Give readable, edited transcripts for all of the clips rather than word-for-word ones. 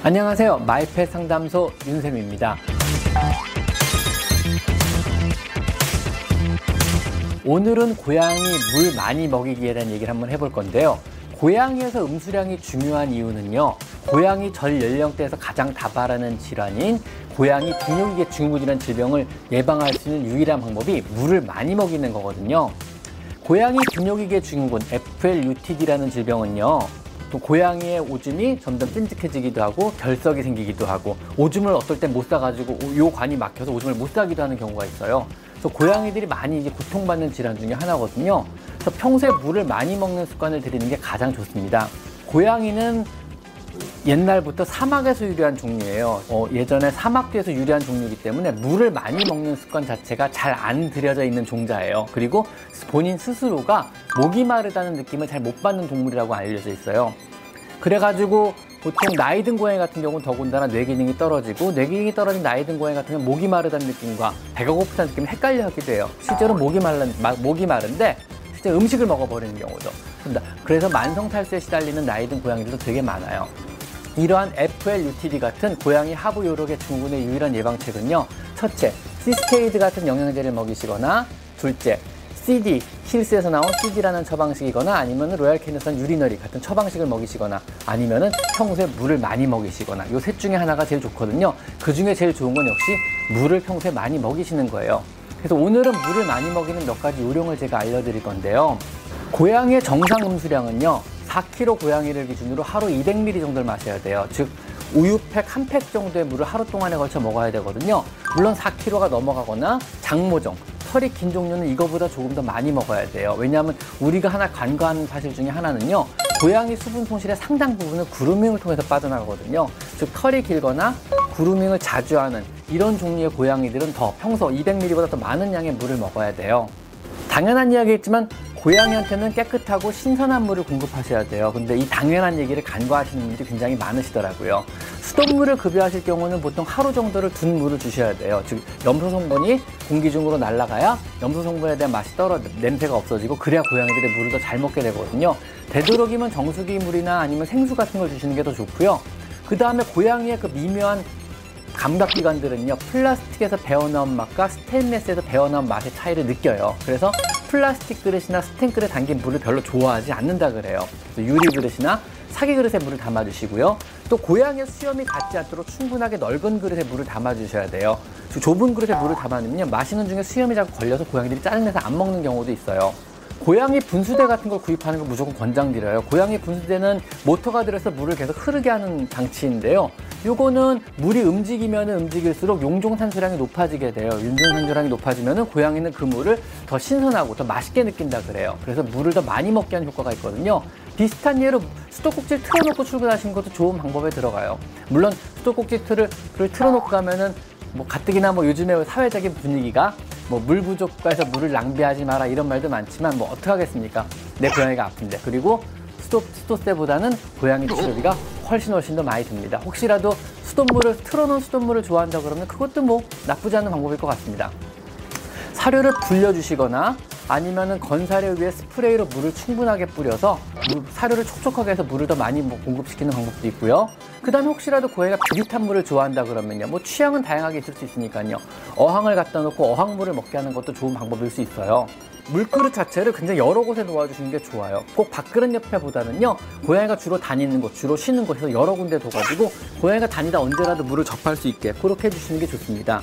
안녕하세요. 마이펫 상담소 윤쌤입니다. 오늘은 고양이 물 많이 먹이기에 대한 얘기를 한번 해볼 건데요. 고양이에서 음수량이 중요한 이유는요. 고양이 전 연령대에서 가장 다발하는 질환인 고양이 비뇨기계 증후군이라는 질병을 예방할 수 있는 유일한 방법이 물을 많이 먹이는 거거든요. 고양이 비뇨기계 증후군 FLUTD라는 질병은요. 또 고양이의 오줌이 점점 찐득해지기도 하고 결석이 생기기도 하고 오줌을 어떨 땐 못 싸가지고 요 관이 막혀서 오줌을 못 싸기도 하는 경우가 있어요. 그래서 고양이들이 많이 이제 고통받는 질환 중에 하나거든요. 그래서 평소에 물을 많이 먹는 습관을 들이는 게 가장 좋습니다. 고양이는 옛날부터 사막에서 유래한 종류예요. 예전에 사막에서 유래한 종류이기 때문에 물을 많이 먹는 습관 자체가 잘 안 들여져 있는 종자예요. 그리고 본인 스스로가 목이 마르다는 느낌을 잘 못 받는 동물이라고 알려져 있어요. 그래가지고 보통 나이 든 고양이 같은 경우는 더군다나 뇌기능이 떨어지고 뇌기능이 떨어진 나이 든 고양이 같은 경우는 목이 마르다는 느낌과 배가 고프다는 느낌이 헷갈려 하기도 해요. 실제로 목이 마른데 실제 음식을 먹어버리는 경우죠. 그래서 만성탈수에 시달리는 나이 든 고양이들도 되게 많아요. 이러한 FLUTD 같은 고양이 하부 요로계 증후군의 유일한 예방책은요. 첫째, 시스테이드 같은 영양제를 먹이시거나 둘째, CD, 힐스에서 나온 CD라는 처방식이거나 아니면 로얄캐닌에서 나온 유리너리 같은 처방식을 먹이시거나 아니면 평소에 물을 많이 먹이시거나 요 셋 중에 하나가 제일 좋거든요. 그 중에 제일 좋은 건 역시 물을 평소에 많이 먹이시는 거예요. 그래서 오늘은 물을 많이 먹이는 몇 가지 요령을 제가 알려드릴 건데요. 고양이의 정상 음수량은요. 4kg 고양이를 기준으로 하루 200ml 정도를 마셔야 돼요. 즉 우유팩 한 팩 정도의 물을 하루 동안에 걸쳐 먹어야 되거든요. 물론 4kg가 넘어가거나 장모종, 털이 긴 종류는 이거보다 조금 더 많이 먹어야 돼요. 왜냐하면 우리가 하나 간과하는 사실 중에 하나는요. 고양이 수분 손실의 상당 부분은 그루밍을 통해서 빠져나가거든요. 즉 털이 길거나 그루밍을 자주 하는 이런 종류의 고양이들은 더 평소 200ml보다 더 많은 양의 물을 먹어야 돼요. 당연한 이야기겠지만 고양이한테는 깨끗하고 신선한 물을 공급하셔야 돼요. 근데 이 당연한 얘기를 간과하시는 분들이 굉장히 많으시더라고요. 수돗물을 급여하실 경우는 보통 하루 정도를 둔 물을 주셔야 돼요. 즉 염소 성분이 공기 중으로 날아가야 염소 성분에 대한 맛이 떨어져 냄새가 없어지고 그래야 고양이들이 물을 더 잘 먹게 되거든요. 되도록이면 정수기 물이나 아니면 생수 같은 걸 주시는 게 더 좋고요. 그 다음에 고양이의 그 미묘한 감각기관들은요. 플라스틱에서 배어나온 맛과 스테인리스에서 배어나온 맛의 차이를 느껴요. 그래서 플라스틱 그릇이나 스텐 그릇에 담긴 물을 별로 좋아하지 않는다 그래요. 유리 그릇이나 사기 그릇에 물을 담아주시고요. 또 고양이의 수염이 닿지 않도록 충분하게 넓은 그릇에 물을 담아주셔야 돼요. 좁은 그릇에 물을 담아놓으면 마시는 중에 수염이 자꾸 걸려서 고양이들이 짜증내서 안 먹는 경우도 있어요. 고양이 분수대 같은 걸 구입하는 걸 무조건 권장드려요. 고양이 분수대는 모터가 들어서 물을 계속 흐르게 하는 장치인데요. 요거는 물이 움직이면 움직일수록 용종산소량이 높아지게 돼요. 용종산소량이 높아지면 고양이는 그 물을 더 신선하고 더 맛있게 느낀다 그래요. 그래서 물을 더 많이 먹게 하는 효과가 있거든요. 비슷한 예로 수도꼭지를 틀어놓고 출근하시는 것도 좋은 방법에 들어가요. 물론 수도꼭지 틀을 틀어놓고 가면은 뭐 가뜩이나 뭐 요즘에 사회적인 분위기가 뭐 물 부족과 해서 물을 낭비하지 마라 이런 말도 많지만 뭐 어떡하겠습니까? 내 고양이가 아픈데. 그리고 수도세보다는 고양이 치료비가 훨씬 더 많이 듭니다. 혹시라도 수돗물을 틀어놓은 수돗물을 좋아한다 그러면 그것도 뭐 나쁘지 않은 방법일 것 같습니다. 사료를 불려주시거나 아니면은 건사료에 의해 스프레이로 물을 충분하게 뿌려서 사료를 촉촉하게 해서 물을 더 많이 공급시키는 방법도 있고요. 그 다음에 혹시라도 고양이가 비릿한 물을 좋아한다 그러면요. 뭐 취향은 다양하게 있을 수 있으니까요. 어항을 갖다 놓고 어항물을 먹게 하는 것도 좋은 방법일 수 있어요. 물그릇 자체를 굉장히 여러 곳에 놓아주시는 게 좋아요. 꼭 밥그릇 옆에 보다는요. 고양이가 주로 다니는 곳, 주로 쉬는 곳에서 여러 군데 둬가지고 고양이가 다니다 언제라도 물을 접할 수 있게 그렇게 해주시는 게 좋습니다.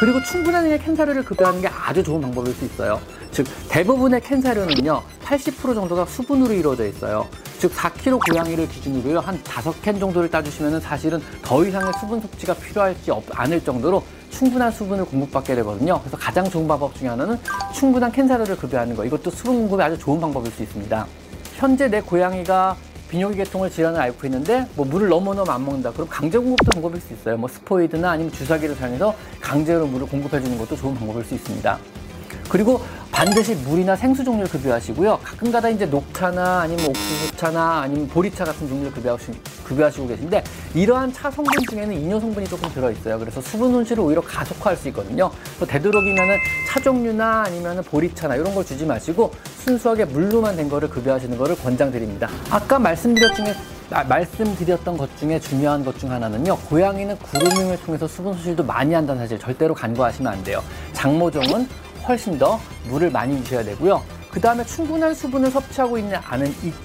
그리고 충분한 양의 캔사료를 급여하는 게 아주 좋은 방법일 수 있어요. 즉 대부분의 캔사료는요. 80% 정도가 수분으로 이루어져 있어요. 즉 4kg 고양이를 기준으로 한 5캔 정도를 따주시면 사실은 더 이상의 수분 섭취가 필요할지 않을 정도로 충분한 수분을 공급받게 되거든요. 그래서 가장 좋은 방법 중에 하나는 충분한 캔사료를 급여하는 거. 이것도 수분 공급이 아주 좋은 방법일 수 있습니다. 현재 내 고양이가 비뇨기계통을 질환을 앓고 있는데 뭐 물을 너무 안 먹는다. 그럼 강제 공급도 방법일 수 있어요. 뭐 스포이드나 아니면 주사기를 사용해서 강제로 물을 공급해 주는 것도 좋은 방법일 수 있습니다. 그리고 반드시 물이나 생수 종류를 급여하시고요. 가끔가다 이제 녹차나 아니면 옥수수차나 아니면 보리차 같은 종류를 급여하시고 계신데 이러한 차 성분 중에는 이뇨 성분이 조금 들어있어요. 그래서 수분 손실을 오히려 가속화할 수 있거든요. 또 되도록이면은 차 종류나 아니면은 보리차나 이런 걸 주지 마시고 순수하게 물로만 된 거를 급여하시는 거를 권장드립니다. 아까 말씀드렸지만 말씀드렸던 것 중에 중요한 것 중 하나는요, 고양이는 그루밍을 통해서 수분 소실도 많이 한다는 사실 절대로 간과하시면 안 돼요. 장모종은 훨씬 더 물을 많이 주셔야 되고요. 그 다음에 충분한 수분을 섭취하고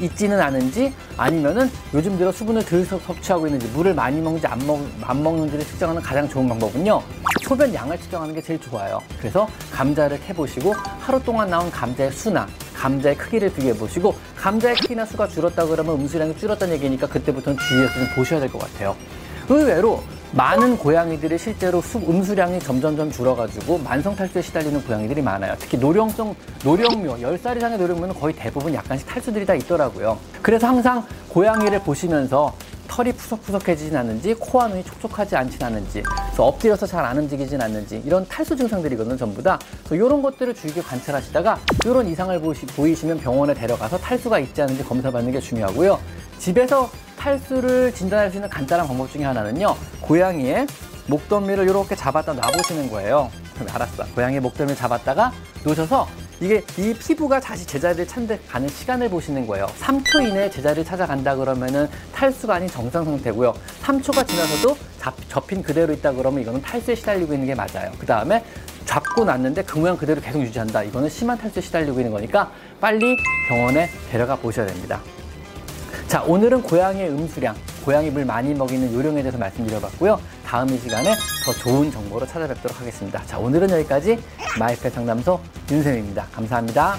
있지는 않은지, 아니면은 요즘 들어 수분을 덜 섭취하고 있는지, 물을 많이 먹는지 안 먹는지를 측정하는 가장 좋은 방법은요, 소변 양을 측정하는 게 제일 좋아요. 그래서 감자를 캐보시고 하루 동안 나온 감자의 수나 감자의 크기를 비교해보시고, 감자의 크기나 수가 줄었다 그러면 음수량이 줄었다는 얘기니까 그때부터는 주의해서 좀 보셔야 될 것 같아요. 의외로 많은 고양이들이 실제로 음수량이 점점점 줄어가지고 만성탈수에 시달리는 고양이들이 많아요. 특히 노령묘, 10살 이상의 노령묘는 거의 대부분 약간씩 탈수들이 다 있더라고요. 그래서 항상 고양이를 보시면서 털이 푸석푸석해지진 않는지, 코와 눈이 촉촉하지 않진 않는지, 그래서 엎드려서 잘 안 움직이진 않는지, 이런 탈수 증상들이거든요, 전부 다. 그래서 이런 것들을 주의깊게 관찰하시다가 이런 이상을 보이시면 병원에 데려가서 탈수가 있지 않은지 검사받는 게 중요하고요. 집에서 탈수를 진단할 수 있는 간단한 방법 중에 하나는요, 고양이의 목덜미를 이렇게 잡았다 놔보시는 거예요. 알았어. 고양이의 목덜미를 잡았다가 놓으셔서 이 피부가 다시 제자리를 찾는 가는 시간을 보시는 거예요. 3초 이내에 제자리를 찾아간다 그러면은 탈수가 아닌 정상 상태고요. 3초가 지나서도 접힌 그대로 있다 그러면 이거는 탈수에 시달리고 있는 게 맞아요. 그 다음에 잡고 났는데 그 모양 그대로 계속 유지한다, 이거는 심한 탈수에 시달리고 있는 거니까 빨리 병원에 데려가 보셔야 됩니다. 자, 오늘은 고양이의 음수량, 고양이 물 많이 먹이는 요령에 대해서 말씀드려봤고요. 다음 이 시간에 더 좋은 정보로 찾아뵙도록 하겠습니다. 자, 오늘은 여기까지 마이펫 상담소 윤쌤입니다. 감사합니다.